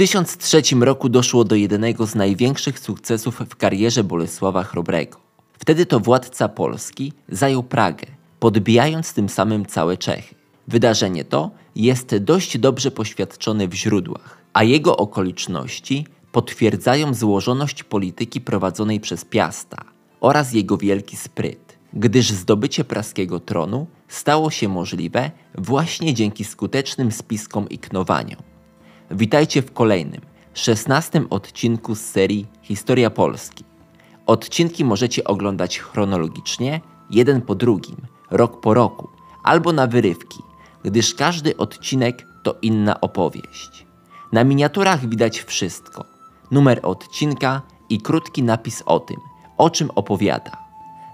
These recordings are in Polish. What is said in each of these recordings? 1003 roku doszło do jednego z największych sukcesów w karierze Bolesława Chrobrego. Wtedy to władca Polski zajął Pragę, podbijając tym samym całe Czechy. Wydarzenie to jest dość dobrze poświadczone w źródłach, a jego okoliczności potwierdzają złożoność polityki prowadzonej przez Piasta oraz jego wielki spryt, gdyż zdobycie praskiego tronu stało się możliwe właśnie dzięki skutecznym spiskom i knowaniom. Witajcie w kolejnym, 16 odcinku z serii Historia Polski. Odcinki możecie oglądać chronologicznie, jeden po drugim, rok po roku, albo na wyrywki, gdyż każdy odcinek to inna opowieść. Na miniaturach widać wszystko, numer odcinka i krótki napis o tym, o czym opowiada.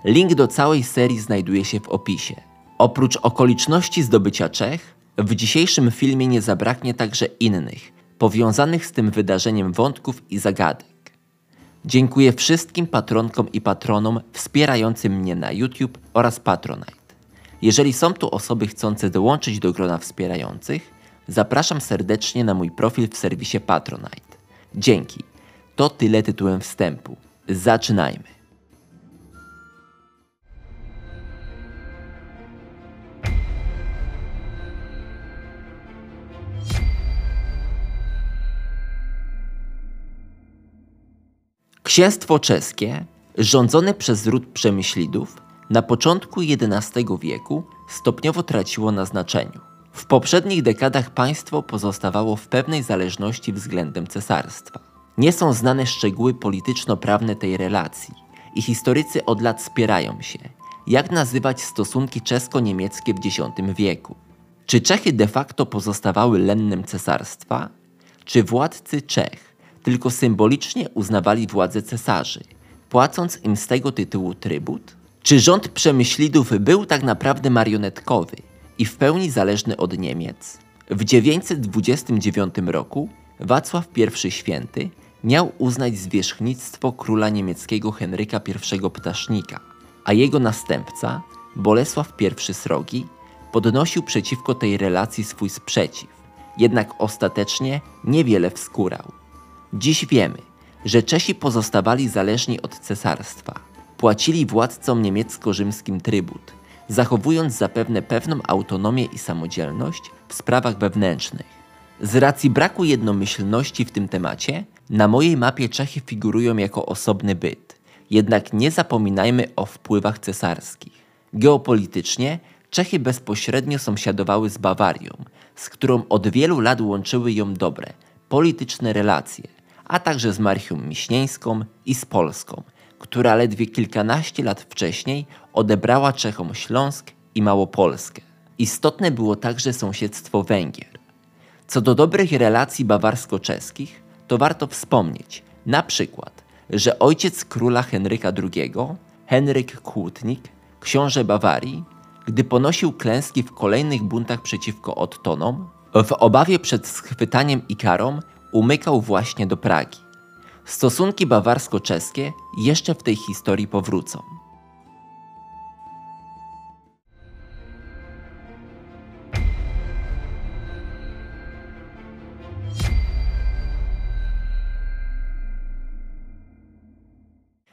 Link do całej serii znajduje się w opisie. Oprócz okoliczności zdobycia Czech, w dzisiejszym filmie nie zabraknie także innych, powiązanych z tym wydarzeniem wątków i zagadek. Dziękuję wszystkim patronkom i patronom wspierającym mnie na YouTube oraz Patronite. Jeżeli są tu osoby chcące dołączyć do grona wspierających, zapraszam serdecznie na mój profil w serwisie Patronite. Dzięki. To tyle tytułem wstępu. Zaczynajmy. Księstwo czeskie, rządzone przez ród Przemyślidów, na początku XI wieku stopniowo traciło na znaczeniu. W poprzednich dekadach państwo pozostawało w pewnej zależności względem cesarstwa. Nie są znane szczegóły polityczno-prawne tej relacji i historycy od lat spierają się, jak nazywać stosunki czesko-niemieckie w X wieku. Czy Czechy de facto pozostawały lennem cesarstwa? Czy władcy Czech tylko symbolicznie uznawali władzę cesarzy, płacąc im z tego tytułu trybut? Czy rząd Przemyślidów był tak naprawdę marionetkowy i w pełni zależny od Niemiec? W 929 roku Wacław I Święty miał uznać zwierzchnictwo króla niemieckiego Henryka I Ptasznika, a jego następca, Bolesław I Srogi, podnosił przeciwko tej relacji swój sprzeciw, jednak ostatecznie niewiele wskórał. Dziś wiemy, że Czesi pozostawali zależni od cesarstwa. Płacili władcom niemiecko-rzymskim trybut, zachowując zapewne pewną autonomię i samodzielność w sprawach wewnętrznych. Z racji braku jednomyślności w tym temacie, na mojej mapie Czechy figurują jako osobny byt. Jednak nie zapominajmy o wpływach cesarskich. Geopolitycznie Czechy bezpośrednio sąsiadowały z Bawarią, z którą od wielu lat łączyły ją dobre, polityczne relacje, a także z Marchią Miśnieńską i z Polską, która ledwie kilkanaście lat wcześniej odebrała Czechom Śląsk i Małopolskę. Istotne było także sąsiedztwo Węgier. Co do dobrych relacji bawarsko-czeskich, to warto wspomnieć na przykład, że ojciec króla Henryka II, Henryk Kłótnik, książę Bawarii, gdy ponosił klęski w kolejnych buntach przeciwko Ottonom, w obawie przed schwytaniem i karą umykał właśnie do Pragi. Stosunki bawarsko-czeskie jeszcze w tej historii powrócą.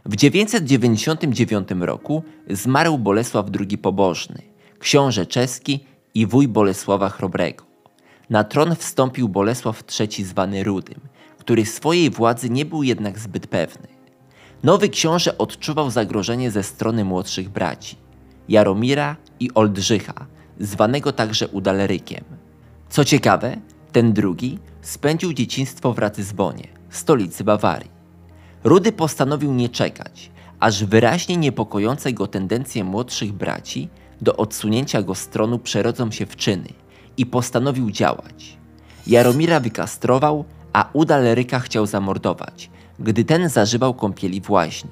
W 999 roku zmarł Bolesław II Pobożny, książę czeski i wuj Bolesława Chrobrego. Na tron wstąpił Bolesław III zwany Rudym, który swojej władzy nie był jednak zbyt pewny. Nowy książę odczuwał zagrożenie ze strony młodszych braci, Jaromira i Oldrzycha, zwanego także Udalrykiem. Co ciekawe, ten drugi spędził dzieciństwo w Ratyzbonie, stolicy Bawarii. Rudy postanowił nie czekać, aż wyraźnie niepokojące go tendencje młodszych braci do odsunięcia go z tronu przerodzą się w czyny, i postanowił działać. Jaromira wykastrował, a Udalryka chciał zamordować, gdy ten zażywał kąpieli w łaźni.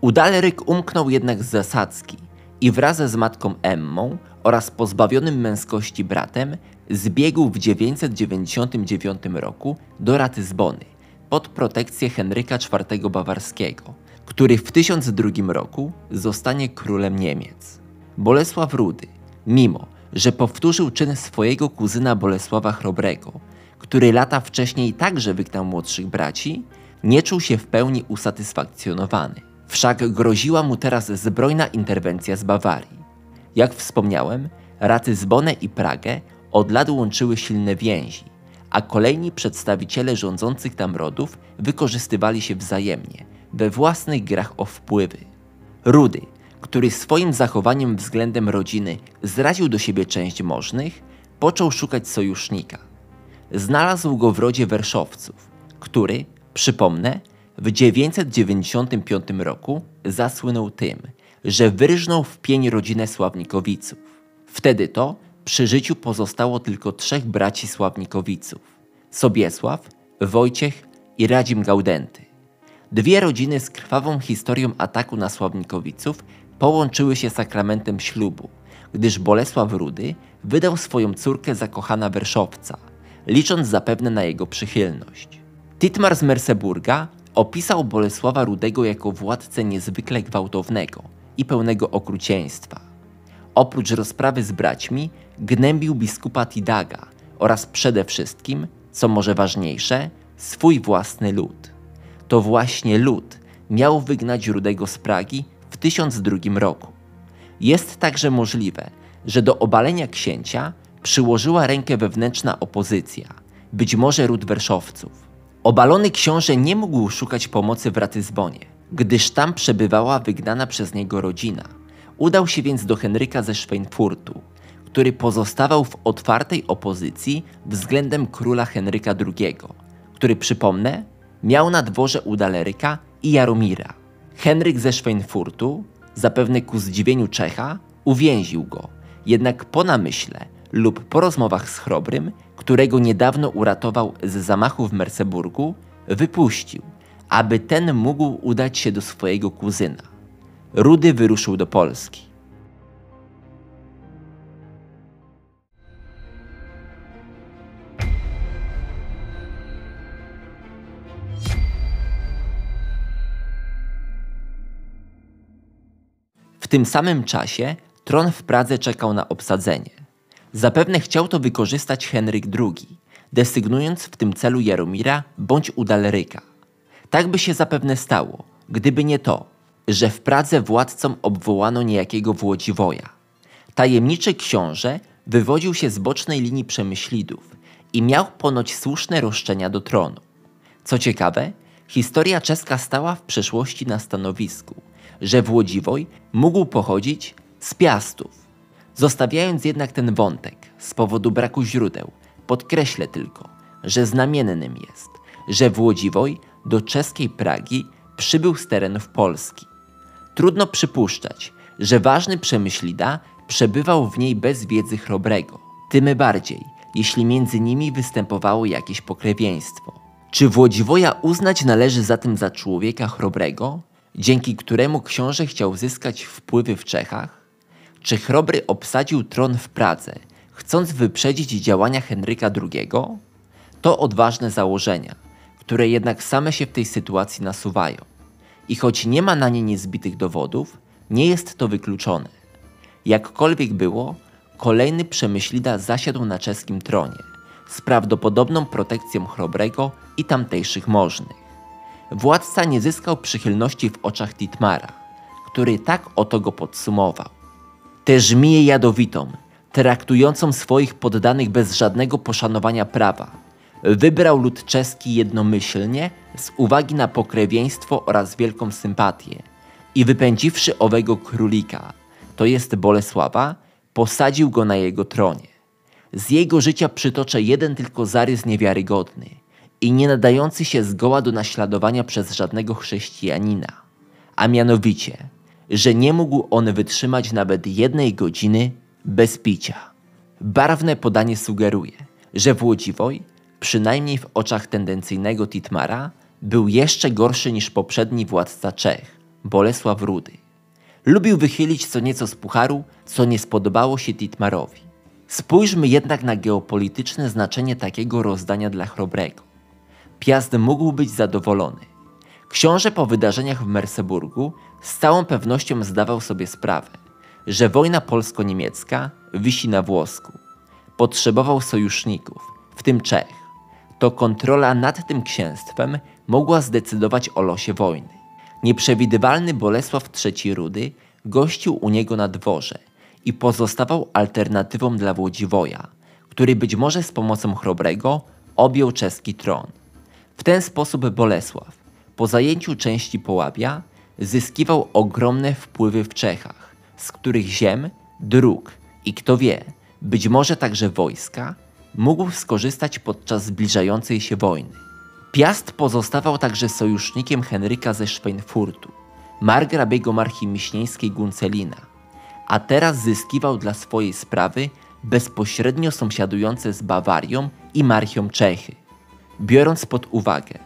Udalryk umknął jednak z zasadzki i wraz z matką Emmą oraz pozbawionym męskości bratem zbiegł w 999 roku do Ratyzbony pod protekcję Henryka IV Bawarskiego, który w 1002 roku zostanie królem Niemiec. Bolesław Rudy, mimo że powtórzył czyn swojego kuzyna Bolesława Chrobrego, który lata wcześniej także wygnał młodszych braci, nie czuł się w pełni usatysfakcjonowany. Wszak groziła mu teraz zbrojna interwencja z Bawarii. Jak wspomniałem, Ratyzbonę i Pragę od lat łączyły silne więzi, a kolejni przedstawiciele rządzących tam rodów wykorzystywali się wzajemnie, we własnych grach o wpływy. Rudy, który swoim zachowaniem względem rodziny zraził do siebie część możnych, począł szukać sojusznika. Znalazł go w rodzie Werszowców, który, przypomnę, w 995 roku zasłynął tym, że wyrżnął w pień rodzinę Sławnikowiców. Wtedy to przy życiu pozostało tylko 3 braci Sławnikowiców – Sobiesław, Wojciech i Radzim Gaudenty. 2 rodziny z krwawą historią ataku na Sławnikowiców połączyły się sakramentem ślubu, gdyż Bolesław Rudy wydał swoją córkę za kochana Werszowca, licząc zapewne na jego przychylność. Titmar z Merseburga opisał Bolesława Rudego jako władcę niezwykle gwałtownego i pełnego okrucieństwa. Oprócz rozprawy z braćmi gnębił biskupa Tidaga oraz przede wszystkim, co może ważniejsze, swój własny lud. To właśnie lud miał wygnać Rudego z Pragi w 1002 roku. Jest także możliwe, że do obalenia księcia przyłożyła rękę wewnętrzna opozycja, być może ród Werszowców. Obalony książę nie mógł szukać pomocy w Ratyzbonie, gdyż tam przebywała wygnana przez niego rodzina. Udał się więc do Henryka ze Schweinfurtu, który pozostawał w otwartej opozycji względem króla Henryka II, który, przypomnę, miał na dworze Udalryka i Jaromira. Henryk ze Schweinfurtu, zapewne ku zdziwieniu Czecha, uwięził go, jednak po namyśle lub po rozmowach z Chrobrym, którego niedawno uratował z zamachu w Merseburgu, wypuścił, aby ten mógł udać się do swojego kuzyna. Rudy wyruszył do Polski. W tym samym czasie tron w Pradze czekał na obsadzenie. Zapewne chciał to wykorzystać Henryk II, desygnując w tym celu Jaromira bądź Udalryka. Tak by się zapewne stało, gdyby nie to, że w Pradze władcą obwołano niejakiego Włodziwoja. Tajemniczy książę wywodził się z bocznej linii Przemyślidów i miał ponoć słuszne roszczenia do tronu. Co ciekawe, historia czeska stała w przeszłości na stanowisku, że Włodziwoj mógł pochodzić z Piastów. Zostawiając jednak ten wątek z powodu braku źródeł, podkreślę tylko, że znamiennym jest, że Włodziwoj do czeskiej Pragi przybył z terenów Polski. Trudno przypuszczać, że ważny Przemyślida przebywał w niej bez wiedzy Chrobrego, tym bardziej, jeśli między nimi występowało jakieś pokrewieństwo. Czy Włodziwoja uznać należy zatem za człowieka Chrobrego, dzięki któremu książę chciał zyskać wpływy w Czechach? Czy Chrobry obsadził tron w Pradze, chcąc wyprzedzić działania Henryka II? To odważne założenia, które jednak same się w tej sytuacji nasuwają. I choć nie ma na nie niezbitych dowodów, nie jest to wykluczone. Jakkolwiek było, kolejny Przemyślida zasiadł na czeskim tronie, z prawdopodobną protekcją Chrobrego i tamtejszych możnych. Władca nie zyskał przychylności w oczach Titmara, który tak oto go podsumował. Tę żmiję jadowitą, traktującą swoich poddanych bez żadnego poszanowania prawa, wybrał lud czeski jednomyślnie z uwagi na pokrewieństwo oraz wielką sympatię i wypędziwszy owego królika, to jest Bolesława, posadził go na jego tronie. Z jego życia przytoczę jeden tylko zarys niewiarygodny i nie nadający się zgoła do naśladowania przez żadnego chrześcijanina, a mianowicie, że nie mógł on wytrzymać nawet 1 godziny bez picia. Barwne podanie sugeruje, że Włodziwoj, przynajmniej w oczach tendencyjnego Titmara, był jeszcze gorszy niż poprzedni władca Czech, Bolesław Rudy. Lubił wychylić co nieco z pucharu, co nie spodobało się Titmarowi. Spójrzmy jednak na geopolityczne znaczenie takiego rozdania dla Chrobrego. Piast mógł być zadowolony. Książę po wydarzeniach w Merseburgu z całą pewnością zdawał sobie sprawę, że wojna polsko-niemiecka wisi na włosku. Potrzebował sojuszników, w tym Czech. to kontrola nad tym księstwem mogła zdecydować o losie wojny. Nieprzewidywalny Bolesław III Rudy gościł u niego na dworze i pozostawał alternatywą dla Włodziwoja, który być może z pomocą Chrobrego objął czeski tron. W ten sposób Bolesław, po zajęciu części Połabia, zyskiwał ogromne wpływy w Czechach, z których ziem, dróg i kto wie, być może także wojska, mógł skorzystać podczas zbliżającej się wojny. Piast pozostawał także sojusznikiem Henryka ze Schweinfurtu, margrabiego marchii miśnieńskiej Guncelina, a teraz zyskiwał dla swojej sprawy bezpośrednio sąsiadujące z Bawarią i marchią Czechy. Biorąc pod uwagę,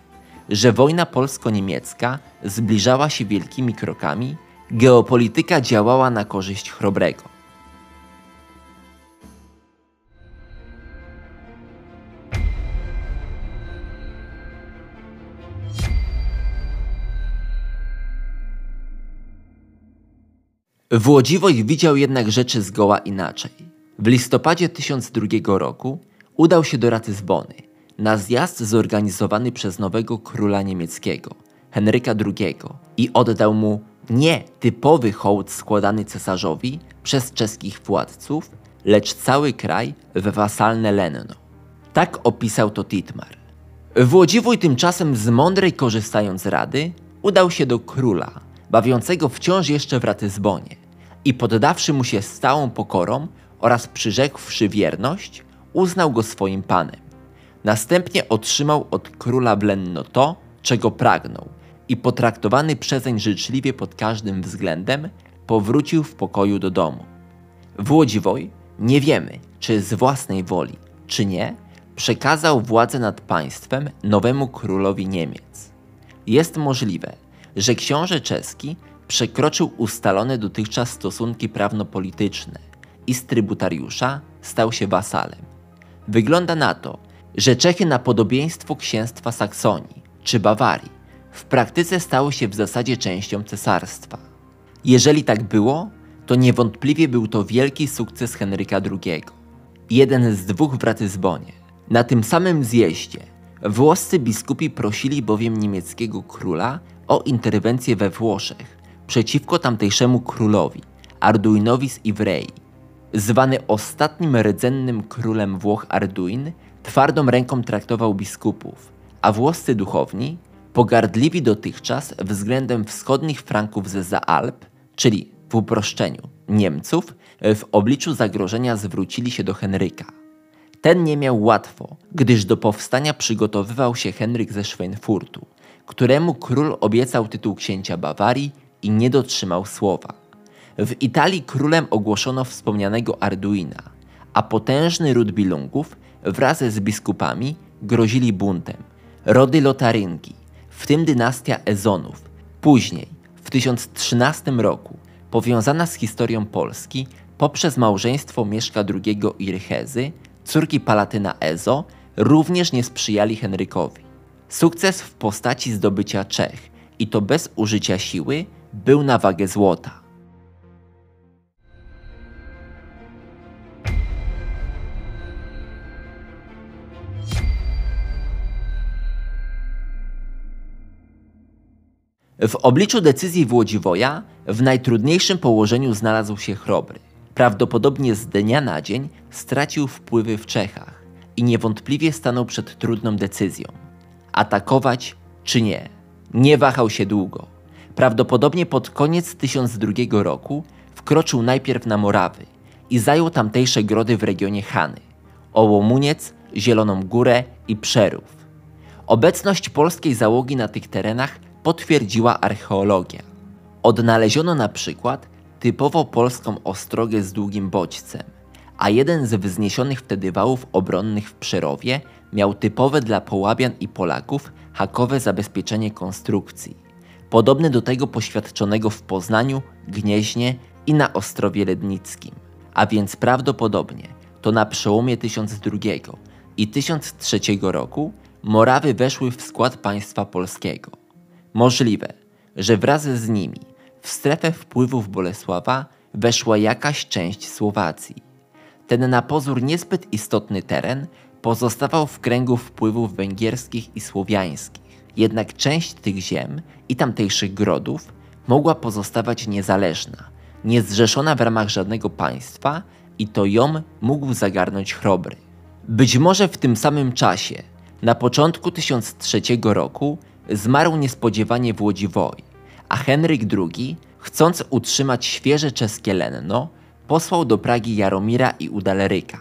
że wojna polsko-niemiecka zbliżała się wielkimi krokami, geopolityka działała na korzyść Chrobrego. Włodziwoj widział jednak rzeczy zgoła inaczej. W listopadzie 1002 roku udał się do Ratyzbony na zjazd zorganizowany przez nowego króla niemieckiego, Henryka II, i oddał mu nie typowy hołd składany cesarzowi przez czeskich władców, lecz cały kraj w wasalne lenno. Tak opisał to Titmar. Włodziwój tymczasem z mądrej korzystając rady udał się do króla, bawiącego wciąż jeszcze w Ratyzbonie, i poddawszy mu się z całą pokorą oraz przyrzekłszy wierność, uznał go swoim panem. Następnie otrzymał od króla w Lenno to, czego pragnął, i potraktowany przezeń życzliwie pod każdym względem, powrócił w pokoju do domu. Włodziwoj, nie wiemy czy z własnej woli, czy nie, przekazał władzę nad państwem nowemu królowi Niemiec. Jest możliwe, że książę czeski przekroczył ustalone dotychczas stosunki prawno-polityczne i z trybutariusza stał się wasalem. Wygląda na to, że Czechy na podobieństwo księstwa Saksonii czy Bawarii w praktyce stały się w zasadzie częścią cesarstwa. Jeżeli tak było, to niewątpliwie był to wielki sukces Henryka II, jeden z dwóch w Ratyzbonie. Na tym samym zjeździe włoscy biskupi prosili bowiem niemieckiego króla o interwencję we Włoszech przeciwko tamtejszemu królowi, Arduinowi z Iwrei. Zwany ostatnim rdzennym królem Włoch Arduin twardą ręką traktował biskupów, a włoscy duchowni, pogardliwi dotychczas względem wschodnich Franków ze Zaalp, czyli w uproszczeniu Niemców, w obliczu zagrożenia zwrócili się do Henryka. Ten nie miał łatwo, gdyż do powstania przygotowywał się Henryk ze Schweinfurtu, któremu król obiecał tytuł księcia Bawarii i nie dotrzymał słowa. W Italii królem ogłoszono wspomnianego Arduina, a potężny ród Bilungów wraz z biskupami grozili buntem. Rody Lotaryngi, w tym dynastia Ezonów, później w 1013 roku powiązana z historią Polski poprzez małżeństwo Mieszka II i Rychezy, córki Palatyna Ezo, również nie sprzyjali Henrykowi. Sukces w postaci zdobycia Czech, i to bez użycia siły, był na wagę złota. W obliczu decyzji Włodziwoja w najtrudniejszym położeniu znalazł się Chrobry. Prawdopodobnie z dnia na dzień stracił wpływy w Czechach i niewątpliwie stanął przed trudną decyzją. Atakować czy nie? Nie wahał się długo. Prawdopodobnie pod koniec 1002 roku wkroczył najpierw na Morawy i zajął tamtejsze grody w regionie Hany, Ołomuniec, Zieloną Górę i Przerów. Obecność polskiej załogi na tych terenach potwierdziła archeologia. Odnaleziono na przykład typowo polską ostrogę z długim bodźcem, a jeden z wzniesionych wtedy wałów obronnych w Przerowie miał typowe dla Połabian i Polaków hakowe zabezpieczenie konstrukcji, podobne do tego poświadczonego w Poznaniu, Gnieźnie i na Ostrowie Lednickim, a więc prawdopodobnie to na przełomie 1002 i 1003 roku Morawy weszły w skład państwa polskiego. Możliwe, że wraz z nimi w strefę wpływów Bolesława weszła jakaś część Słowacji. Ten na pozór niezbyt istotny teren pozostawał w kręgu wpływów węgierskich i słowiańskich, jednak część tych ziem i tamtejszych grodów mogła pozostawać niezależna, niezrzeszona w ramach żadnego państwa i to ją mógł zagarnąć Chrobry. Być może w tym samym czasie, na początku 1003 roku, zmarł niespodziewanie Włodziwoj, a Henryk II, chcąc utrzymać świeże czeskie lenno, posłał do Pragi Jaromira i Udalryka.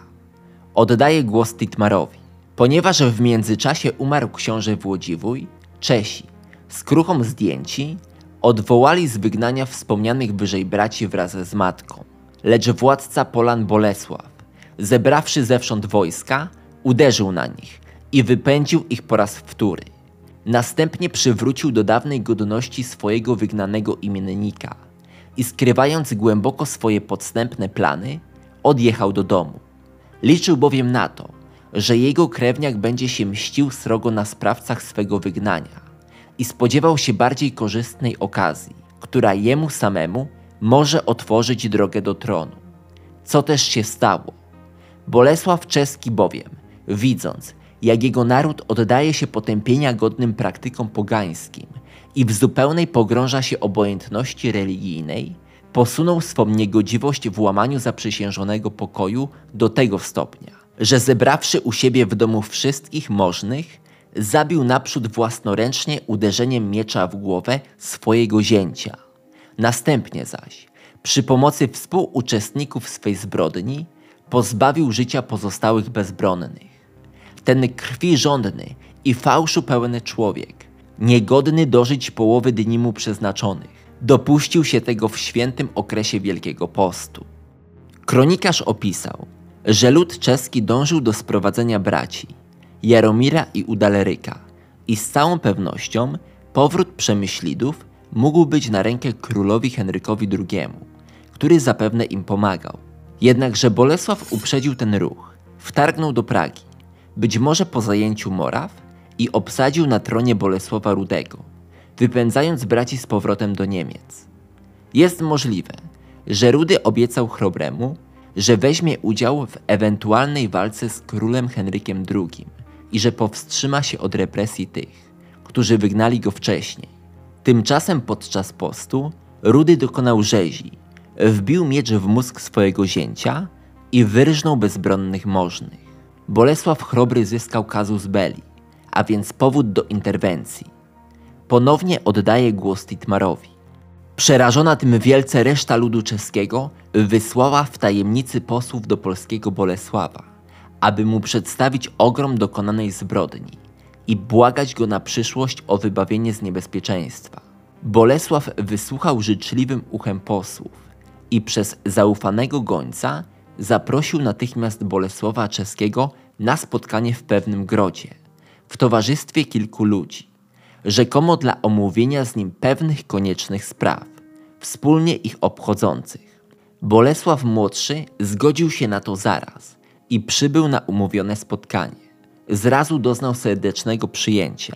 Oddaje głos Titmarowi. Ponieważ w międzyczasie umarł książę Włodziwój, Czesi, z kruchą zdjęci, odwołali z wygnania wspomnianych wyżej braci wraz z matką. Lecz władca Polan Bolesław, zebrawszy zewsząd wojska, uderzył na nich i wypędził ich po raz wtóry. Następnie przywrócił do dawnej godności swojego wygnanego imiennika i skrywając głęboko swoje podstępne plany, odjechał do domu. Liczył bowiem na to, że jego krewniak będzie się mścił srogo na sprawcach swego wygnania i spodziewał się bardziej korzystnej okazji, która jemu samemu może otworzyć drogę do tronu. Co też się stało? Bolesław Czeski bowiem, widząc, jak jego naród oddaje się potępienia godnym praktykom pogańskim i w zupełnej pogrąża się obojętności religijnej, posunął swą niegodziwość w łamaniu zaprzysiężonego pokoju do tego stopnia, że zebrawszy u siebie w domu wszystkich możnych, zabił naprzód własnoręcznie uderzeniem miecza w głowę swojego zięcia. Następnie zaś, przy pomocy współuczestników swej zbrodni, pozbawił życia pozostałych bezbronnych. Ten krwi żądny i fałszu pełny człowiek, niegodny dożyć połowy dni mu przeznaczonych, dopuścił się tego w świętym okresie Wielkiego Postu. Kronikarz opisał, że lud czeski dążył do sprowadzenia braci Jaromira i Udaleryka i z całą pewnością powrót Przemyślidów mógł być na rękę królowi Henrykowi II, który zapewne im pomagał. Jednakże Bolesław uprzedził ten ruch, wtargnął do Pragi, być może po zajęciu Moraw, i obsadził na tronie Bolesława Rudego, wypędzając braci z powrotem do Niemiec. Jest możliwe, że Rudy obiecał Chrobremu, że weźmie udział w ewentualnej walce z królem Henrykiem II i że powstrzyma się od represji tych, którzy wygnali go wcześniej. Tymczasem podczas postu Rudy dokonał rzezi, wbił miecz w mózg swojego zięcia i wyrżnął bezbronnych możnych. Bolesław Chrobry zyskał casus belli, a więc powód do interwencji. Ponownie oddaje głos Titmarowi. Przerażona tym wielce reszta ludu czeskiego wysłała w tajemnicy posłów do polskiego Bolesława, aby mu przedstawić ogrom dokonanej zbrodni i błagać go na przyszłość o wybawienie z niebezpieczeństwa. Bolesław wysłuchał życzliwym uchem posłów i przez zaufanego gońca zaprosił natychmiast Bolesława Czeskiego na spotkanie w pewnym grodzie, w towarzystwie kilku ludzi, rzekomo dla omówienia z nim pewnych koniecznych spraw, wspólnie ich obchodzących. Bolesław młodszy zgodził się na to zaraz i przybył na umówione spotkanie. Zrazu doznał serdecznego przyjęcia,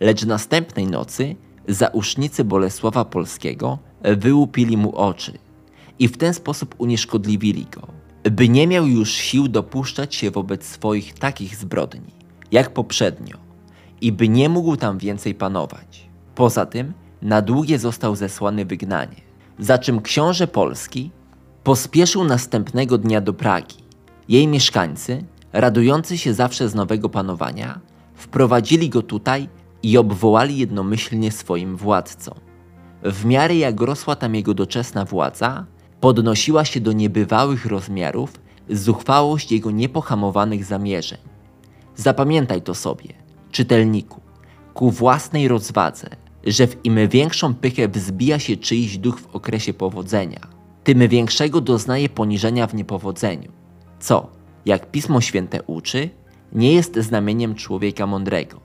lecz następnej nocy zausznicy Bolesława Polskiego wyłupili mu oczy i w ten sposób unieszkodliwili go, by nie miał już sił dopuszczać się wobec swoich takich zbrodni, jak poprzednio, i by nie mógł tam więcej panować. Poza tym na długie został zesłany wygnanie, za czym książę Polski pospieszył następnego dnia do Pragi. Jej mieszkańcy, radujący się zawsze z nowego panowania, wprowadzili go tutaj i obwołali jednomyślnie swoim władcą. W miarę jak rosła tam jego doczesna władza, podnosiła się do niebywałych rozmiarów zuchwałość jego niepohamowanych zamierzeń. Zapamiętaj to sobie, czytelniku, ku własnej rozwadze, że w im większą pychę wzbija się czyjś duch w okresie powodzenia, tym większego doznaje poniżenia w niepowodzeniu, co, jak Pismo Święte uczy, nie jest znamieniem człowieka mądrego.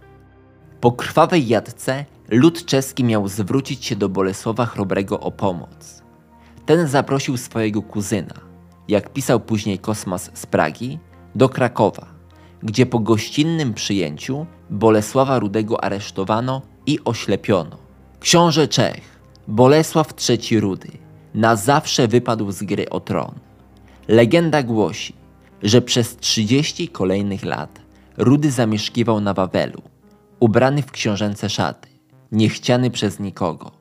Po krwawej jatce lud czeski miał zwrócić się do Bolesława Chrobrego o pomoc. Ten zaprosił swojego kuzyna, jak pisał później Kosmas z Pragi, do Krakowa, gdzie po gościnnym przyjęciu Bolesława Rudego aresztowano i oślepiono. Książę Czech, Bolesław III Rudy, na zawsze wypadł z gry o tron. Legenda głosi, że przez 30 kolejnych lat Rudy zamieszkiwał na Wawelu, ubrany w książęce szaty, niechciany przez nikogo.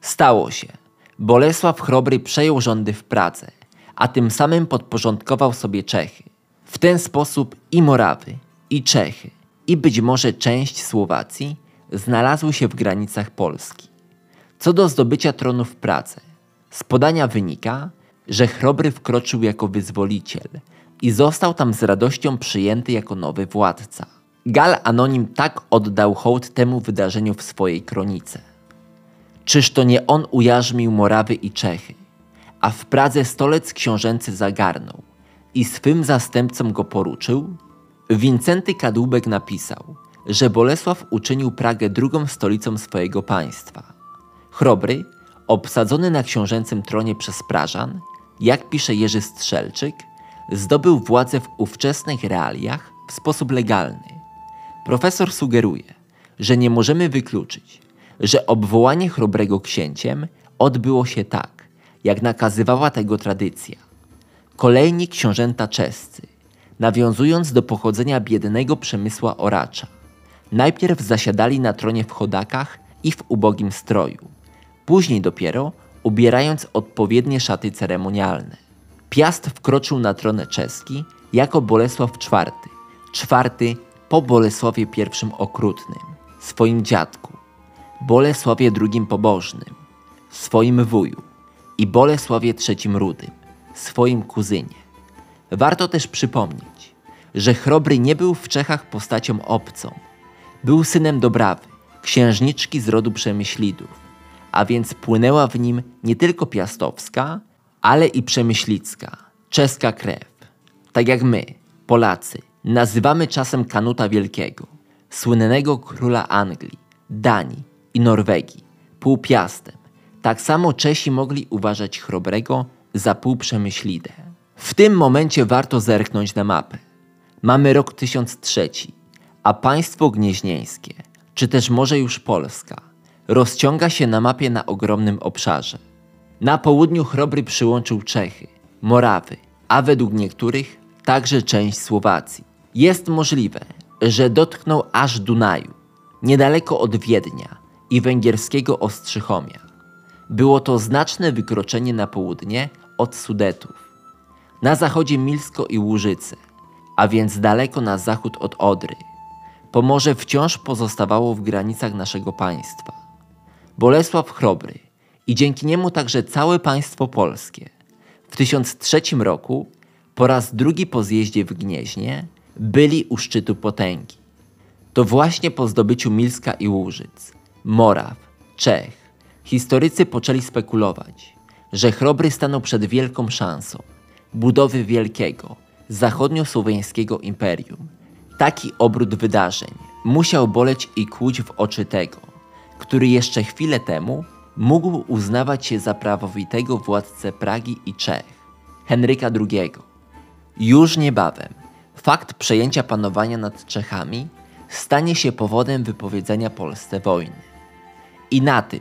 Stało się. Bolesław Chrobry przejął rządy w Pradze, a tym samym podporządkował sobie Czechy. W ten sposób i Morawy, i Czechy, i być może część Słowacji znalazły się w granicach Polski. Co do zdobycia tronu w Pradze, z podania wynika, że Chrobry wkroczył jako wyzwoliciel i został tam z radością przyjęty jako nowy władca. Gal Anonim tak oddał hołd temu wydarzeniu w swojej kronice. Czyż to nie on ujarzmił Morawy i Czechy, a w Pradze stolec książęcy zagarnął i swym zastępcom go poruczył? Wincenty Kadłubek napisał, że Bolesław uczynił Pragę drugą stolicą swojego państwa. Chrobry, obsadzony na książęcym tronie przez Prażan, jak pisze Jerzy Strzelczyk, zdobył władzę w ówczesnych realiach w sposób legalny. Profesor sugeruje, że nie możemy wykluczyć, że obwołanie Chrobrego księciem odbyło się tak, jak nakazywała tego tradycja. Kolejni książęta czescy, nawiązując do pochodzenia biednego Przemysła Oracza, najpierw zasiadali na tronie w chodakach i w ubogim stroju, później dopiero ubierając odpowiednie szaty ceremonialne. Piast wkroczył na tron czeski jako Bolesław IV, czwarty po Bolesławie I Okrutnym, swoim dziadku, Bolesławie II Pobożnym, swoim wuju i Bolesławie III Rudym, swoim kuzynie. Warto też przypomnieć, że Chrobry nie był w Czechach postacią obcą. Był synem Dobrawy, księżniczki z rodu Przemyślidów, a więc płynęła w nim nie tylko piastowska, ale i przemyślicka, czeska krew. Tak jak my, Polacy, nazywamy czasem Kanuta Wielkiego, słynnego króla Anglii, Danii i Norwegii, półpiastem. Tak samo Czesi mogli uważać Chrobrego za półprzemyślidę. W tym momencie warto zerknąć na mapę. Mamy rok 1003, a państwo gnieźnieńskie, czy też może już Polska, rozciąga się na mapie na ogromnym obszarze. Na południu Chrobry przyłączył Czechy, Morawy, a według niektórych także część Słowacji. Jest możliwe, że dotknął aż Dunaju, niedaleko od Wiednia i węgierskiego Ostrzychomia. Było to znaczne wykroczenie na południe od Sudetów. Na zachodzie Milsko i Łużyce, a więc daleko na zachód od Odry. Pomorze wciąż pozostawało w granicach naszego państwa. Bolesław Chrobry i dzięki niemu także całe państwo polskie w 1003 roku po raz drugi po zjeździe w Gnieźnie byli u szczytu potęgi. To właśnie po zdobyciu Milska i Łużyc, Moraw, Czech, historycy poczęli spekulować, że Chrobry stanął przed wielką szansą budowy wielkiego, zachodniosłoweńskiego imperium. Taki obrót wydarzeń musiał boleć i kłuć w oczy tego, który jeszcze chwilę temu mógł uznawać się za prawowitego władcę Pragi i Czech, Henryka II. Już niebawem fakt przejęcia panowania nad Czechami stanie się powodem wypowiedzenia Polsce wojny. I na tym,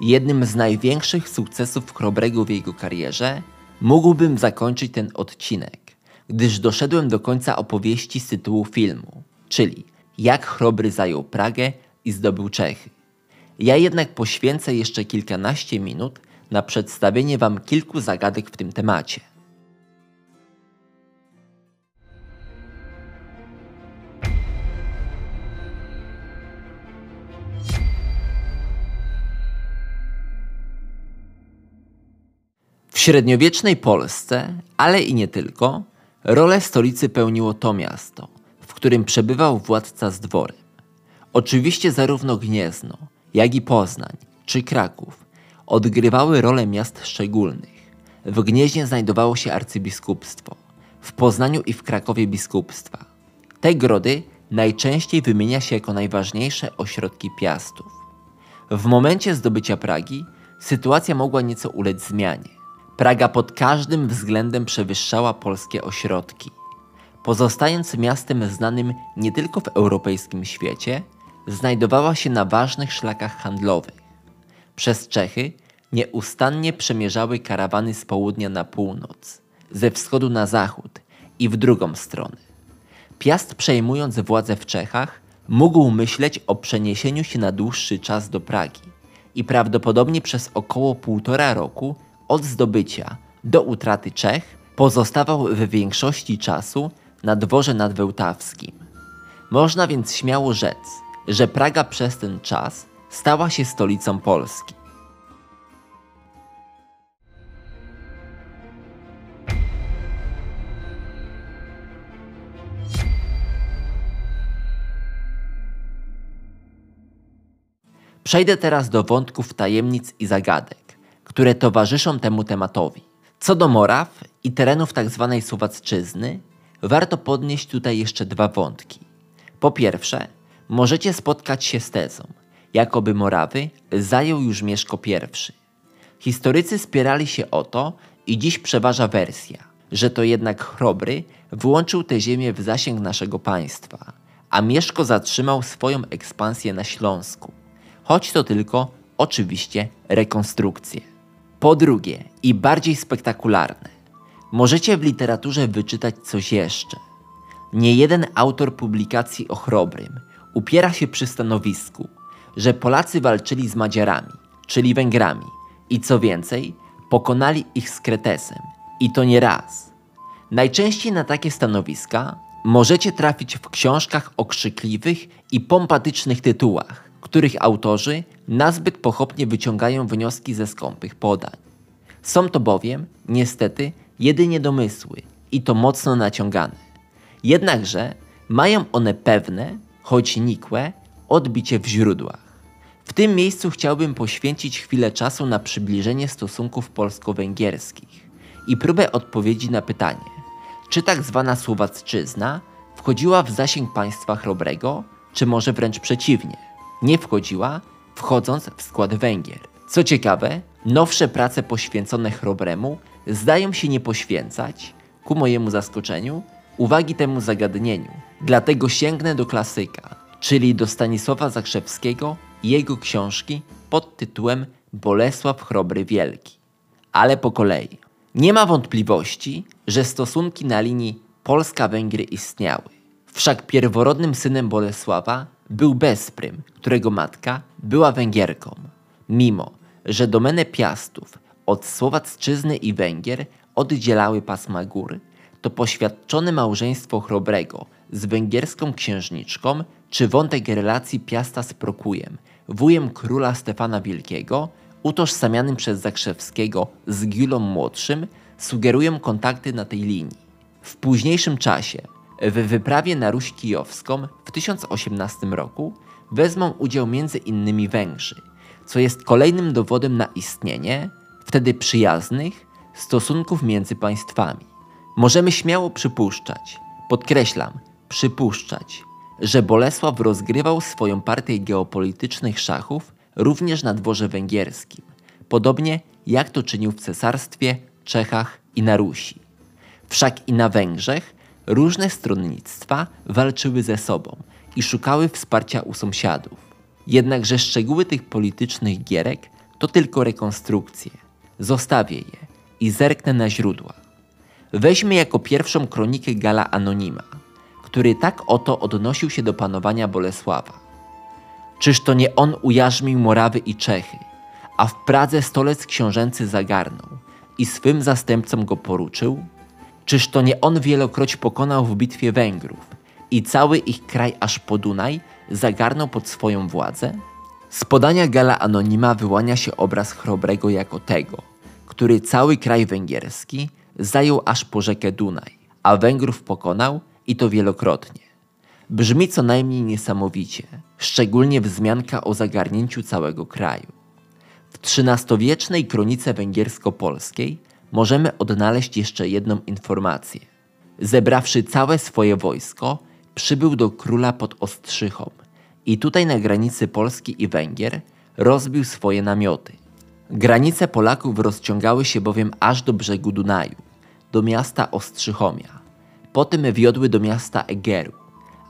jednym z największych sukcesów Chrobrego w jego karierze, mógłbym zakończyć ten odcinek, gdyż doszedłem do końca opowieści z tytułu filmu, czyli jak Chrobry zajął Pragę i zdobył Czechy. Ja jednak poświęcę jeszcze kilkanaście minut na przedstawienie wam kilku zagadek w tym temacie. W średniowiecznej Polsce, ale i nie tylko, rolę stolicy pełniło to miasto, w którym przebywał władca z dworem. Oczywiście zarówno Gniezno, jak i Poznań czy Kraków odgrywały rolę miast szczególnych. W Gnieźnie znajdowało się arcybiskupstwo, w Poznaniu i w Krakowie biskupstwa. Te grody najczęściej wymienia się jako najważniejsze ośrodki Piastów. W momencie zdobycia Pragi sytuacja mogła nieco ulec zmianie. Praga pod każdym względem przewyższała polskie ośrodki, pozostając miastem znanym nie tylko w europejskim świecie, znajdowała się na ważnych szlakach handlowych. Przez Czechy nieustannie przemierzały karawany z południa na północ, ze wschodu na zachód i w drugą stronę. Piast, przejmując władzę w Czechach, mógł myśleć o przeniesieniu się na dłuższy czas do Pragi i prawdopodobnie przez około 1,5 roku od zdobycia do utraty Czech pozostawał w większości czasu na dworze nadwełtawskim. Można więc śmiało rzec, że Praga przez ten czas stała się stolicą Polski. Przejdę teraz do wątków tajemnic i zagadek, które towarzyszą temu tematowi. Co do Moraw i terenów tzw. Słowacczyzny, warto podnieść tutaj jeszcze 2 wątki. Po pierwsze, możecie spotkać się z tezą, jakoby Morawy zajął już Mieszko I. Historycy spierali się o to i dziś przeważa wersja, że to jednak Chrobry włączył tę ziemię w zasięg naszego państwa, a Mieszko zatrzymał swoją ekspansję na Śląsku. Choć to tylko, oczywiście, rekonstrukcje. Po drugie, i bardziej spektakularne, możecie w literaturze wyczytać coś jeszcze. Niejeden autor publikacji o Chrobrym upiera się przy stanowisku, że Polacy walczyli z Madziarami, czyli Węgrami, i co więcej, pokonali ich z Kretesem, i to nie raz. Najczęściej na takie stanowiska możecie trafić w książkach o krzykliwych i pompatycznych tytułach, których autorzy nazbyt pochopnie wyciągają wnioski ze skąpych podań. Są to bowiem, niestety, jedynie domysły i to mocno naciągane. Jednakże mają one pewne, choć nikłe, odbicie w źródłach. W tym miejscu chciałbym poświęcić chwilę czasu na przybliżenie stosunków polsko-węgierskich i próbę odpowiedzi na pytanie, czy tak zwana Słowacczyzna wchodziła w zasięg państwa Chrobrego, czy może wręcz przeciwnie. Nie wchodziła, wchodząc w skład Węgier. Co ciekawe, nowsze prace poświęcone Chrobremu zdają się nie poświęcać, ku mojemu zaskoczeniu, uwagi temu zagadnieniu. Dlatego sięgnę do klasyka, czyli do Stanisława Zakrzewskiego i jego książki pod tytułem Bolesław Chrobry Wielki. Ale po kolei. Nie ma wątpliwości, że stosunki na linii Polska-Węgry istniały. Wszak pierworodnym synem Bolesława był Bezprym, którego matka była Węgierką. Mimo że domenę Piastów od Słowacczyzny i Węgier oddzielały pasma gór, to poświadczone małżeństwo Chrobrego z węgierską księżniczką, czy wątek relacji Piasta z Prokujem, wujem króla Stefana Wielkiego, utożsamianym przez Zakrzewskiego z Giulą Młodszym, sugerują kontakty na tej linii. W późniejszym czasie, w wyprawie na Ruś Kijowską w 1018 roku wezmą udział m.in. Węgrzy, co jest kolejnym dowodem na istnienie, wtedy przyjaznych, stosunków między państwami. Możemy śmiało przypuszczać, podkreślam, przypuszczać, że Bolesław rozgrywał swoją partię geopolitycznych szachów również na dworze węgierskim, podobnie jak to czynił w Cesarstwie, Czechach i na Rusi. Wszak i na Węgrzech różne stronnictwa walczyły ze sobą i szukały wsparcia u sąsiadów. Jednakże szczegóły tych politycznych gierek to tylko rekonstrukcje. Zostawię je i zerknę na źródła. Weźmy jako pierwszą kronikę Gala Anonima, który tak oto odnosił się do panowania Bolesława. Czyż to nie on ujarzmił Morawy i Czechy, a w Pradze stolec książęcy zagarnął i swym zastępcom go poruczył? Czyż to nie on wielokroć pokonał w bitwie Węgrów i cały ich kraj aż po Dunaj zagarnął pod swoją władzę? Z podania Gala Anonima wyłania się obraz Chrobrego jako tego, który cały kraj węgierski zajął aż po rzekę Dunaj, a Węgrów pokonał i to wielokrotnie. Brzmi co najmniej niesamowicie, szczególnie wzmianka o zagarnięciu całego kraju. W XIII-wiecznej kronice węgiersko-polskiej możemy odnaleźć jeszcze jedną informację. Zebrawszy całe swoje wojsko, przybył do króla pod Ostrzychą i tutaj na granicy Polski i Węgier rozbił swoje namioty. Granice Polaków rozciągały się bowiem aż do brzegu Dunaju, do miasta Ostrzychomia, potem wiodły do miasta Egeru,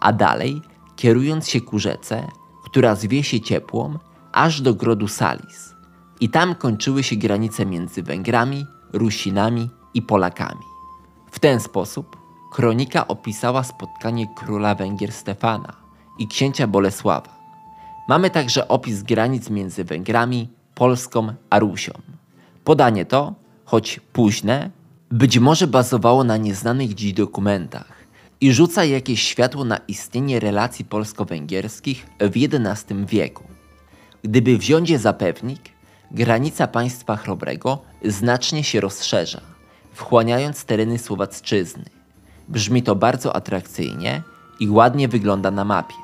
a dalej, kierując się ku rzece, która zwie się Ciepłą, aż do grodu Salis. I tam kończyły się granice między Węgrami, Rusinami i Polakami. W ten sposób kronika opisała spotkanie króla Węgier Stefana i księcia Bolesława. Mamy także opis granic między Węgrami, Polską a Rusią. Podanie to, choć późne, być może bazowało na nieznanych dziś dokumentach i rzuca jakieś światło na istnienie relacji polsko-węgierskich w XI wieku. Gdyby wziąć je za pewnik, granica państwa Chrobrego znacznie się rozszerza, wchłaniając tereny słowacczyzny. Brzmi to bardzo atrakcyjnie i ładnie wygląda na mapie.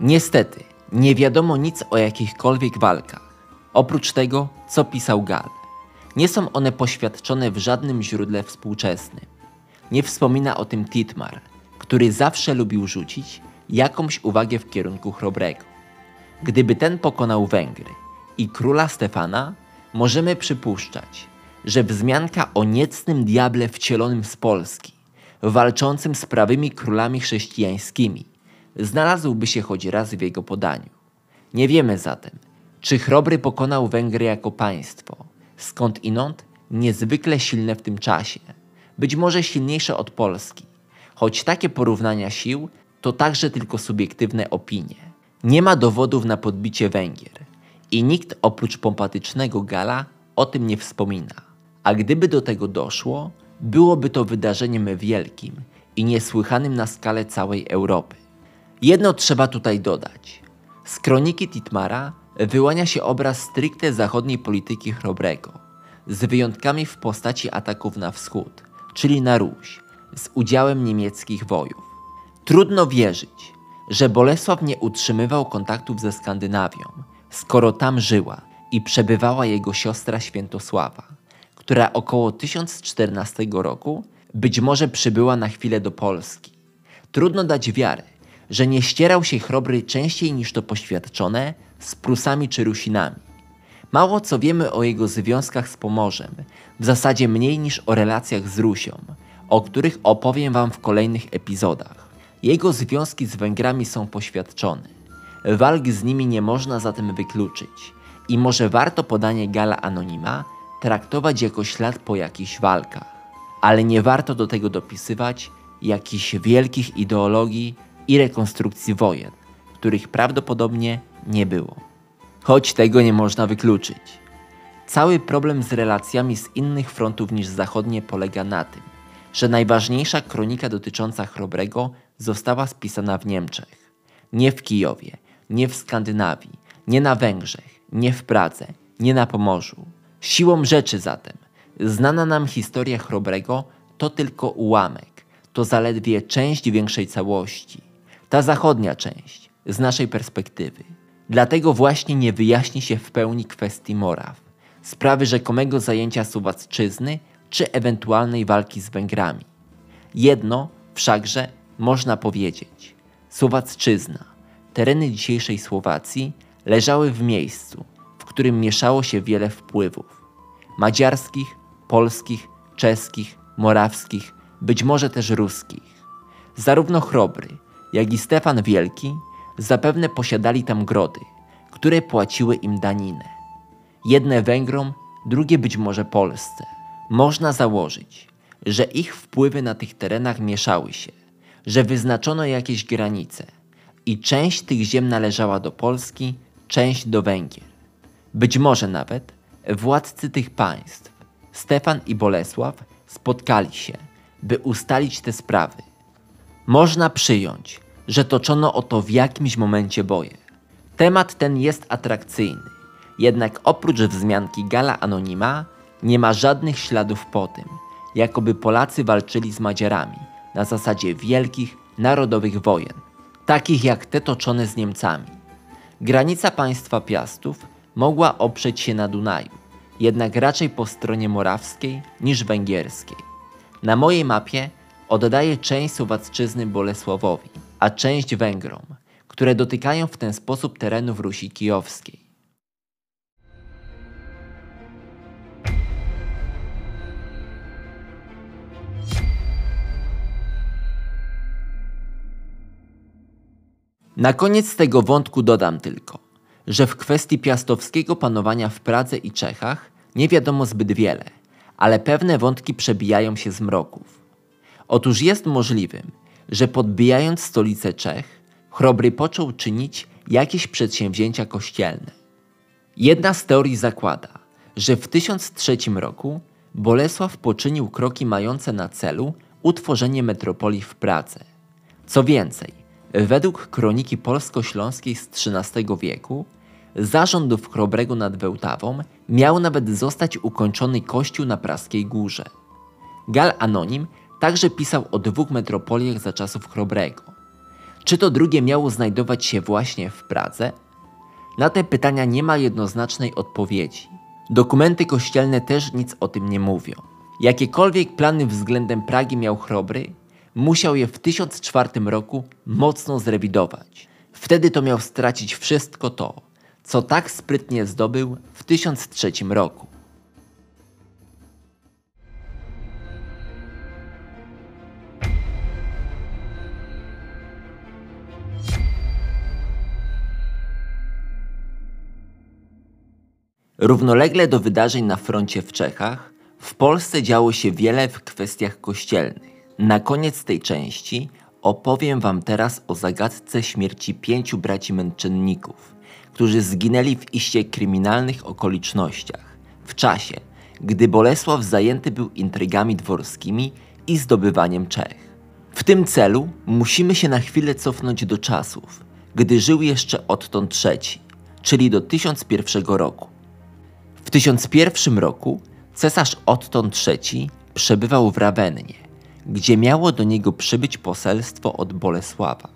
Niestety, nie wiadomo nic o jakichkolwiek walkach, oprócz tego, co pisał Gal. Nie są one poświadczone w żadnym źródle współczesnym. Nie wspomina o tym Titmar, który zawsze lubił rzucić jakąś uwagę w kierunku Chrobrego. Gdyby ten pokonał Węgry i króla Stefana, możemy przypuszczać, że wzmianka o niecnym diable wcielonym z Polski, walczącym z prawymi królami chrześcijańskimi, znalazłby się choć raz w jego podaniu. Nie wiemy zatem, czy Chrobry pokonał Węgry jako państwo, skądinąd niezwykle silne w tym czasie, być może silniejsze od Polski, choć takie porównania sił to także tylko subiektywne opinie. Nie ma dowodów na podbicie Węgier i nikt oprócz pompatycznego Gala o tym nie wspomina, a gdyby do tego doszło, byłoby to wydarzeniem wielkim i niesłychanym na skalę całej Europy. Jedno trzeba tutaj dodać. Z kroniki Titmara wyłania się obraz stricte zachodniej polityki Chrobrego, z wyjątkami w postaci ataków na wschód, czyli na Ruś, z udziałem niemieckich wojów. Trudno wierzyć, że Bolesław nie utrzymywał kontaktów ze Skandynawią, skoro tam żyła i przebywała jego siostra Świętosława, która około 1014 roku być może przybyła na chwilę do Polski. Trudno dać wiarę, że nie ścierał się Chrobry częściej niż to poświadczone z Prusami czy Rusinami. Mało co wiemy o jego związkach z Pomorzem, w zasadzie mniej niż o relacjach z Rusią, o których opowiem wam w kolejnych epizodach. Jego związki z Węgrami są poświadczone. Walk z nimi nie można zatem wykluczyć i może warto podanie Gala Anonima traktować jako ślad po jakichś walkach, ale nie warto do tego dopisywać jakichś wielkich ideologii i rekonstrukcji wojen, których prawdopodobnie nie było. Choć tego nie można wykluczyć. Cały problem z relacjami z innych frontów niż zachodnie polega na tym, że najważniejsza kronika dotycząca Chrobrego została spisana w Niemczech. Nie w Kijowie, nie w Skandynawii, nie na Węgrzech, nie w Pradze, nie na Pomorzu. Siłą rzeczy zatem, znana nam historia Chrobrego to tylko ułamek, to zaledwie część większej całości. Ta zachodnia część, z naszej perspektywy. Dlatego właśnie nie wyjaśni się w pełni kwestii Moraw, sprawy rzekomego zajęcia Słowacczyzny czy ewentualnej walki z Węgrami. Jedno wszakże można powiedzieć. Słowacczyzna, tereny dzisiejszej Słowacji, leżały w miejscu, w którym mieszało się wiele wpływów. Madziarskich, polskich, czeskich, morawskich, być może też ruskich. Zarówno Chrobry, jak i Stefan Wielki zapewne posiadali tam grody, które płaciły im daninę. Jedne Węgrom, drugie być może Polsce. Można założyć, że ich wpływy na tych terenach mieszały się, że wyznaczono jakieś granice i część tych ziem należała do Polski, część do Węgier. Być może nawet władcy tych państw, Stefan i Bolesław, spotkali się, by ustalić te sprawy. Można przyjąć, że toczono o to w jakimś momencie boje. Temat ten jest atrakcyjny, jednak oprócz wzmianki Gala Anonima nie ma żadnych śladów po tym, jakoby Polacy walczyli z Madziarami na zasadzie wielkich, narodowych wojen, takich jak te toczone z Niemcami. Granica państwa Piastów mogła oprzeć się na Dunaju, jednak raczej po stronie morawskiej niż węgierskiej. Na mojej mapie oddaję część Słowacczyzny Bolesławowi, a część Węgrom, które dotykają w ten sposób terenów Rusi Kijowskiej. Na koniec tego wątku dodam tylko, że w kwestii piastowskiego panowania w Pradze i Czechach nie wiadomo zbyt wiele, ale pewne wątki przebijają się z mroków. Otóż jest możliwym, że podbijając stolicę Czech, Chrobry począł czynić jakieś przedsięwzięcia kościelne. Jedna z teorii zakłada, że w 1003 roku Bolesław poczynił kroki mające na celu utworzenie metropolii w Pradze. Co więcej, według kroniki polsko-śląskiej z XIII wieku zarządów Chrobrego nad Wełtawą miał nawet zostać ukończony kościół na Praskiej Górze. Gal Anonim także pisał o dwóch metropoliach za czasów Chrobrego. Czy to drugie miało znajdować się właśnie w Pradze? Na te pytania nie ma jednoznacznej odpowiedzi. Dokumenty kościelne też nic o tym nie mówią. Jakiekolwiek plany względem Pragi miał Chrobry, musiał je w 1004 roku mocno zrewidować. Wtedy to miał stracić wszystko to, co tak sprytnie zdobył w 1003 roku. Równolegle do wydarzeń na froncie w Czechach, w Polsce działo się wiele w kwestiach kościelnych. Na koniec tej części opowiem wam teraz o zagadce śmierci 5 braci męczenników, którzy zginęli w iście kryminalnych okolicznościach, w czasie, gdy Bolesław zajęty był intrygami dworskimi i zdobywaniem Czech. W tym celu musimy się na chwilę cofnąć do czasów, gdy żył jeszcze Otton III, czyli do 1001 roku. W 1001 roku cesarz Otton III przebywał w Rawennie, gdzie miało do niego przybyć poselstwo od Bolesława,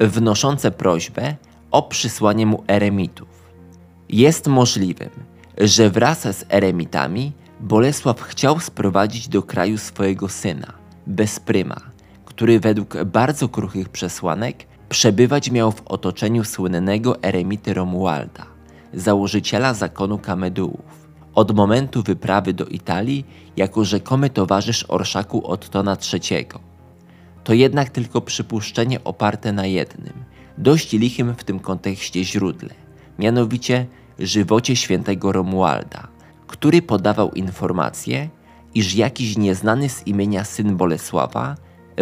wnoszące prośbę o przysłanie mu eremitów. Jest możliwym, że wraz z eremitami Bolesław chciał sprowadzić do kraju swojego syna, Bezpryma, który według bardzo kruchych przesłanek przebywać miał w otoczeniu słynnego eremity Romualda, założyciela zakonu Kamedułów, od momentu wyprawy do Italii jako rzekomy towarzysz orszaku Ottona III. To jednak tylko przypuszczenie oparte na jednym, dość lichym w tym kontekście źródle, mianowicie żywocie świętego Romualda, który podawał informację, iż jakiś nieznany z imienia syn Bolesława,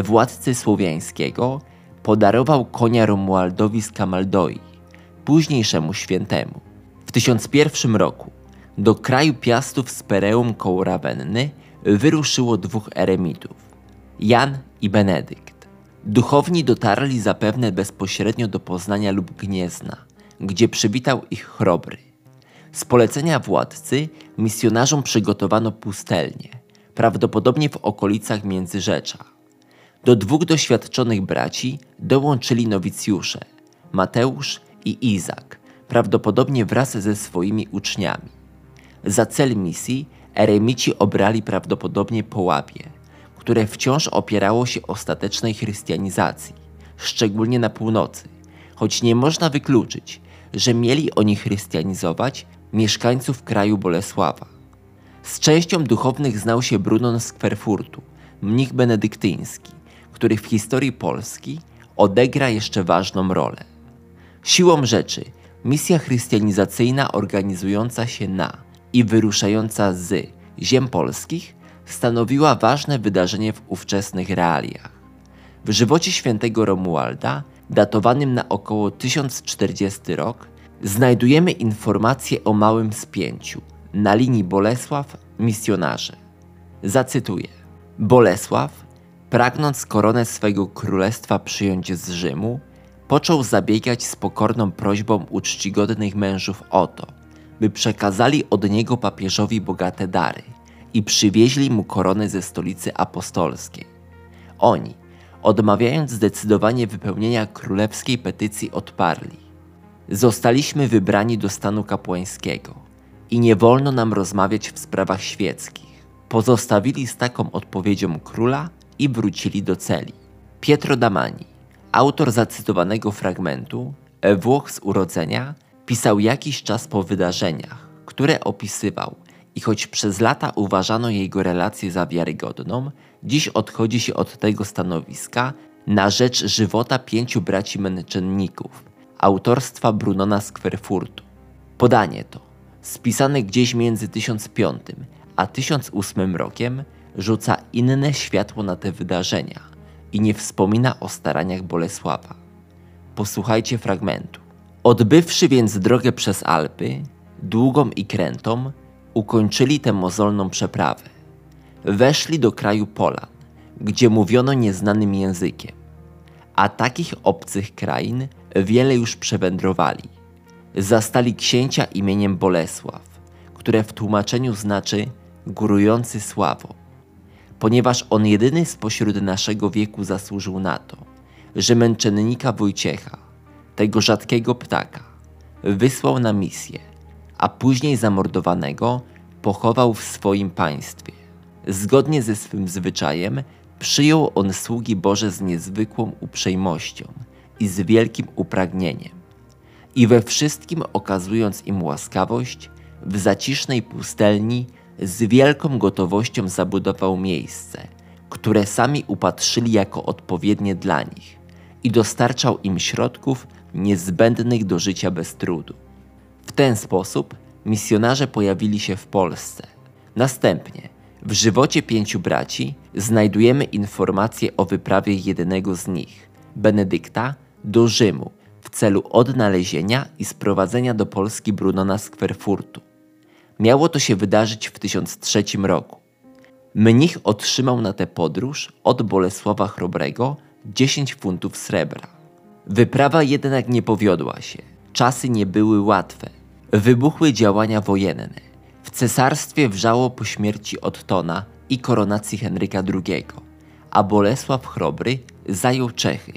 władcy słowiańskiego, podarował konia Romualdowi z Kamaldoi, późniejszemu świętemu. W 1001 roku do kraju Piastów z Pereum koło Rawenny wyruszyło dwóch eremitów, Jan i Benedykt. Duchowni dotarli zapewne bezpośrednio do Poznania lub Gniezna, gdzie przywitał ich Chrobry. Z polecenia władcy misjonarzom przygotowano pustelnię, prawdopodobnie w okolicach Międzyrzecza. Do dwóch doświadczonych braci dołączyli nowicjusze, Mateusz i Izak, prawdopodobnie wraz ze swoimi uczniami. Za cel misji eremici obrali prawdopodobnie Połabie, które wciąż opierało się ostatecznej chrystianizacji, szczególnie na północy, choć nie można wykluczyć, że mieli oni chrystianizować mieszkańców kraju Bolesława. Z częścią duchownych znał się Brunon z Kwerfurtu, mnich benedyktyński, który w historii Polski odegra jeszcze ważną rolę. Siłą rzeczy misja chrystianizacyjna organizująca się na i wyruszająca z ziem polskich stanowiła ważne wydarzenie w ówczesnych realiach. W żywocie świętego Romualda, datowanym na około 1040 rok, znajdujemy informację o małym spięciu na linii Bolesław-misjonarze. Zacytuję. Bolesław, pragnąc koronę swego królestwa przyjąć z Rzymu, począł zabiegać z pokorną prośbą u czcigodnych mężów o to, by przekazali od niego papieżowi bogate dary i przywieźli mu korony ze stolicy apostolskiej. Oni, odmawiając zdecydowanie wypełnienia królewskiej petycji, odparli: zostaliśmy wybrani do stanu kapłańskiego i nie wolno nam rozmawiać w sprawach świeckich. Pozostawili z taką odpowiedzią króla i wrócili do celi. Pietro Damani, autor zacytowanego fragmentu, Włoch z urodzenia, pisał jakiś czas po wydarzeniach, które opisywał, i choć przez lata uważano jego relację za wiarygodną, dziś odchodzi się od tego stanowiska na rzecz żywota pięciu braci męczenników, autorstwa Brunona z Kwerfurtu. Podanie to, spisane gdzieś między 1005 a 1008 rokiem, rzuca inne światło na te wydarzenia i nie wspomina o staraniach Bolesława. Posłuchajcie fragmentu. Odbywszy więc drogę przez Alpy, długą i krętą, ukończyli tę mozolną przeprawę. Weszli do kraju Polan, gdzie mówiono nieznanym językiem, a takich obcych krain wiele już przewędrowali. Zastali księcia imieniem Bolesław, które w tłumaczeniu znaczy górujący sławą, ponieważ on jedyny spośród naszego wieku zasłużył na to, że męczennika Wojciecha, tego rzadkiego ptaka, wysłał na misję, a później zamordowanego pochował w swoim państwie. Zgodnie ze swym zwyczajem przyjął on sługi Boże z niezwykłą uprzejmością i z wielkim upragnieniem, i we wszystkim okazując im łaskawość, w zacisznej pustelni z wielką gotowością zabudował miejsce, które sami upatrzyli jako odpowiednie dla nich, i dostarczał im środków niezbędnych do życia bez trudu. W ten sposób misjonarze pojawili się w Polsce. Następnie w żywocie pięciu braci znajdujemy informacje o wyprawie jednego z nich, Benedykta, do Rzymu w celu odnalezienia i sprowadzenia do Polski Brunona z Kwerfurtu. Miało to się wydarzyć w 1003 roku. Mnich otrzymał na tę podróż od Bolesława Chrobrego 10 funtów srebra. Wyprawa jednak nie powiodła się. Czasy nie były łatwe. Wybuchły działania wojenne. W cesarstwie wrzało po śmierci Ottona i koronacji Henryka II, a Bolesław Chrobry zajął Czechy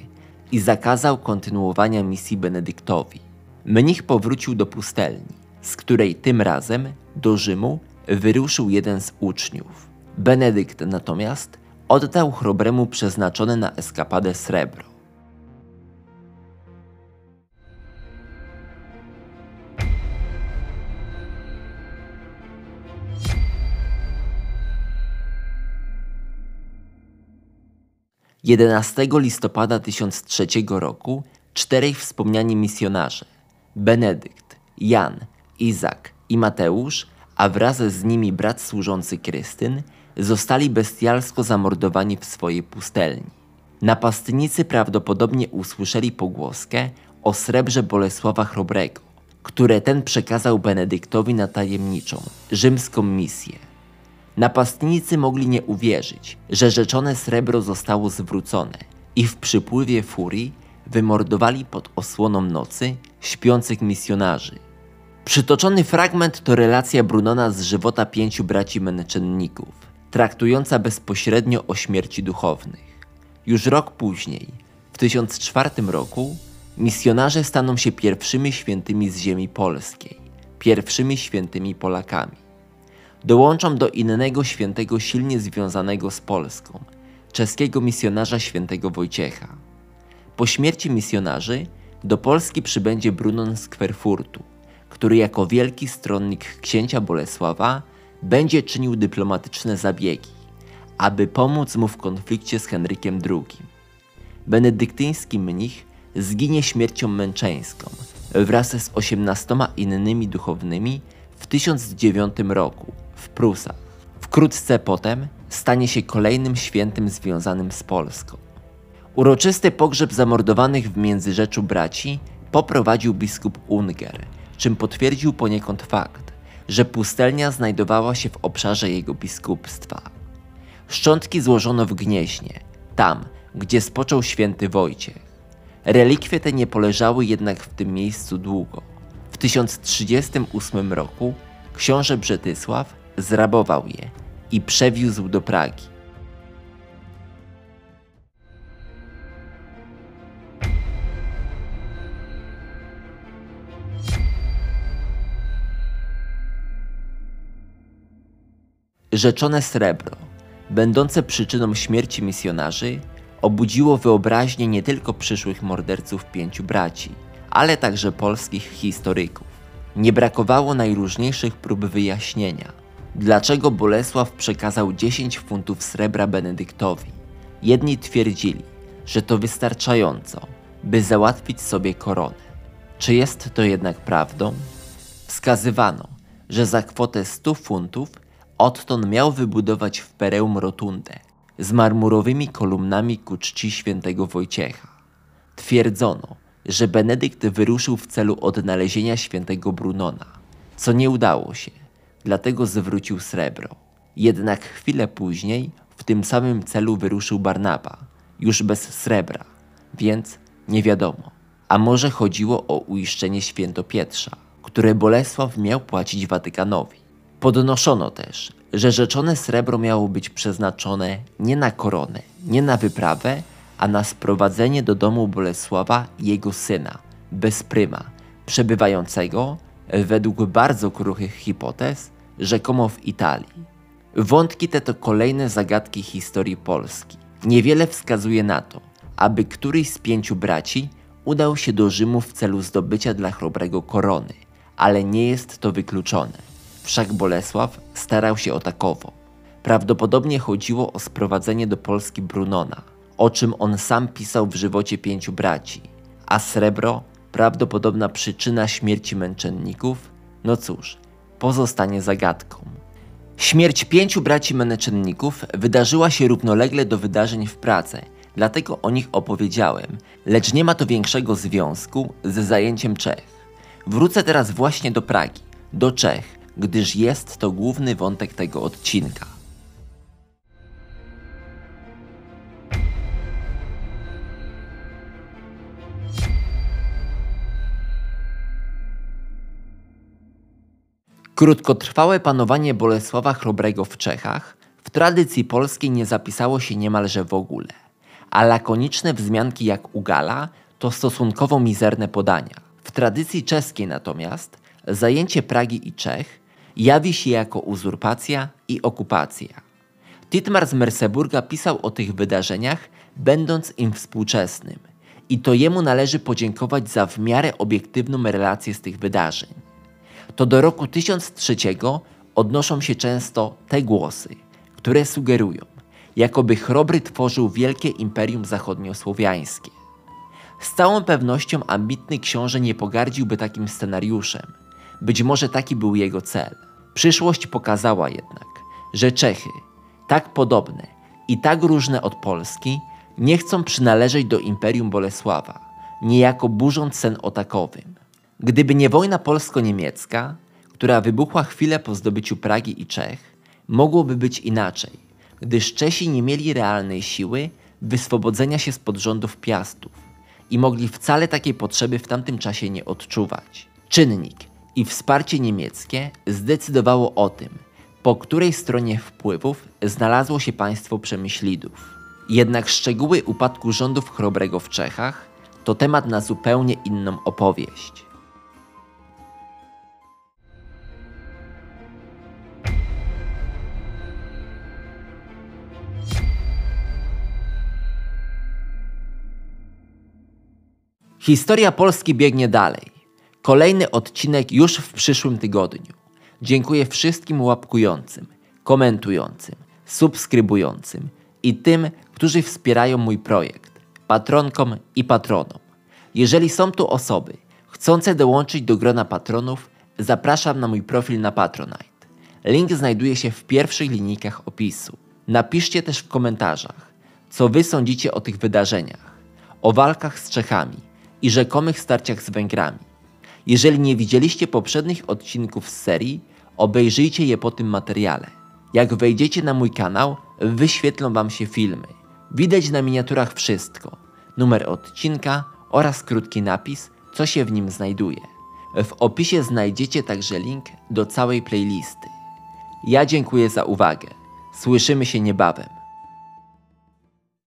i zakazał kontynuowania misji Benedyktowi. Mnich powrócił do pustelni, z której tym razem do Rzymu wyruszył jeden z uczniów. Benedykt natomiast oddał Chrobremu przeznaczone na eskapadę srebro. . 11 listopada 1003 roku czterej wspomniani misjonarze, Benedykt, Jan, Izak i Mateusz, a wraz z nimi brat służący Krystyn, zostali bestialsko zamordowani w swojej pustelni. Napastnicy prawdopodobnie usłyszeli pogłoskę o srebrze Bolesława Chrobrego, które ten przekazał Benedyktowi na tajemniczą, rzymską misję. Napastnicy mogli nie uwierzyć, że rzeczone srebro zostało zwrócone i w przypływie furii wymordowali pod osłoną nocy śpiących misjonarzy. Przytoczony fragment to relacja Brunona z żywota pięciu braci męczenników, traktująca bezpośrednio o śmierci duchownych. Już rok później, w 1004 roku, misjonarze staną się pierwszymi świętymi z ziemi polskiej, pierwszymi świętymi Polakami. Dołączą do innego świętego silnie związanego z Polską, czeskiego misjonarza świętego Wojciecha. Po śmierci misjonarzy do Polski przybędzie Brunon z Kwerfurtu, który jako wielki stronnik księcia Bolesława będzie czynił dyplomatyczne zabiegi, aby pomóc mu w konflikcie z Henrykiem II. Benedyktyński mnich zginie śmiercią męczeńską wraz z 18 innymi duchownymi w 1009 roku w Prusach. Wkrótce potem stanie się kolejnym świętym związanym z Polską. Uroczysty pogrzeb zamordowanych w Międzyrzeczu braci poprowadził biskup Unger, czym potwierdził poniekąd fakt, że pustelnia znajdowała się w obszarze jego biskupstwa. Szczątki złożono w Gnieźnie, tam, gdzie spoczął święty Wojciech. Relikwie te nie poleżały jednak w tym miejscu długo. W 1038 roku książę Brzetysław zrabował je i przewiózł do Pragi. Rzeczone srebro, będące przyczyną śmierci misjonarzy, obudziło wyobraźnię nie tylko przyszłych morderców pięciu braci, ale także polskich historyków. Nie brakowało najróżniejszych prób wyjaśnienia, dlaczego Bolesław przekazał 10 funtów srebra Benedyktowi. Jedni twierdzili, że to wystarczająco, by załatwić sobie koronę. Czy jest to jednak prawdą? Wskazywano, że za kwotę 100 funtów Otton miał wybudować w Pereum rotundę z marmurowymi kolumnami ku czci świętego Wojciecha. Twierdzono, że Benedykt wyruszył w celu odnalezienia świętego Brunona, co nie udało się, dlatego zwrócił srebro. Jednak chwilę później w tym samym celu wyruszył Barnaba, już bez srebra, więc nie wiadomo. A może chodziło o uiszczenie Świętopietrza, które Bolesław miał płacić Watykanowi. Podnoszono też, że rzeczone srebro miało być przeznaczone nie na koronę, nie na wyprawę, a na sprowadzenie do domu Bolesława jego syna, Bezpryma, przebywającego, według bardzo kruchych hipotez, rzekomo w Italii. Wątki te to kolejne zagadki historii Polski. Niewiele wskazuje na to, aby któryś z pięciu braci udał się do Rzymu w celu zdobycia dla Chrobrego korony, ale nie jest to wykluczone. Wszak Bolesław starał się o takową. Prawdopodobnie chodziło o sprowadzenie do Polski Brunona, o czym on sam pisał w Żywocie pięciu braci, a srebro, prawdopodobna przyczyna śmierci męczenników, no cóż, pozostanie zagadką. Śmierć pięciu braci męczenników wydarzyła się równolegle do wydarzeń w Pradze, dlatego o nich opowiedziałem, lecz nie ma to większego związku z zajęciem Czech. Wrócę teraz właśnie do Pragi, do Czech, gdyż jest to główny wątek tego odcinka. Krótkotrwałe panowanie Bolesława Chrobrego w Czechach w tradycji polskiej nie zapisało się niemalże w ogóle, a lakoniczne wzmianki jak u Gala to stosunkowo mizerne podania. W tradycji czeskiej natomiast zajęcie Pragi i Czech jawi się jako uzurpacja i okupacja. Titmar z Merseburga pisał o tych wydarzeniach, będąc im współczesnym, i to jemu należy podziękować za w miarę obiektywną relację z tych wydarzeń. To do roku 1003 odnoszą się często te głosy, które sugerują, jakoby Chrobry tworzył wielkie imperium zachodniosłowiańskie. Z całą pewnością ambitny książę nie pogardziłby takim scenariuszem. Być może taki był jego cel. Przyszłość pokazała jednak, że Czechy, tak podobne i tak różne od Polski, nie chcą przynależeć do imperium Bolesława, niejako burząc sen o takowym. Gdyby nie wojna polsko-niemiecka, która wybuchła chwilę po zdobyciu Pragi i Czech, mogłoby być inaczej, gdyż Czesi nie mieli realnej siły wyswobodzenia się spod rządów Piastów i mogli wcale takiej potrzeby w tamtym czasie nie odczuwać. Czynnik i wsparcie niemieckie zdecydowało o tym, po której stronie wpływów znalazło się państwo Przemyślidów. Jednak szczegóły upadku rządów Chrobrego w Czechach to temat na zupełnie inną opowieść. Historia Polski biegnie dalej. Kolejny odcinek już w przyszłym tygodniu. Dziękuję wszystkim łapkującym, komentującym, subskrybującym i tym, którzy wspierają mój projekt, patronkom i patronom. Jeżeli są tu osoby chcące dołączyć do grona patronów, zapraszam na mój profil na Patronite. Link znajduje się w pierwszych linijkach opisu. Napiszcie też w komentarzach, co wy sądzicie o tych wydarzeniach, o walkach z Czechami i rzekomych starciach z Węgrami. Jeżeli nie widzieliście poprzednich odcinków z serii, obejrzyjcie je po tym materiale. Jak wejdziecie na mój kanał, wyświetlą wam się filmy. Widać na miniaturach wszystko, numer odcinka oraz krótki napis, co się w nim znajduje. W opisie znajdziecie także link do całej playlisty. Ja dziękuję za uwagę. Słyszymy się niebawem.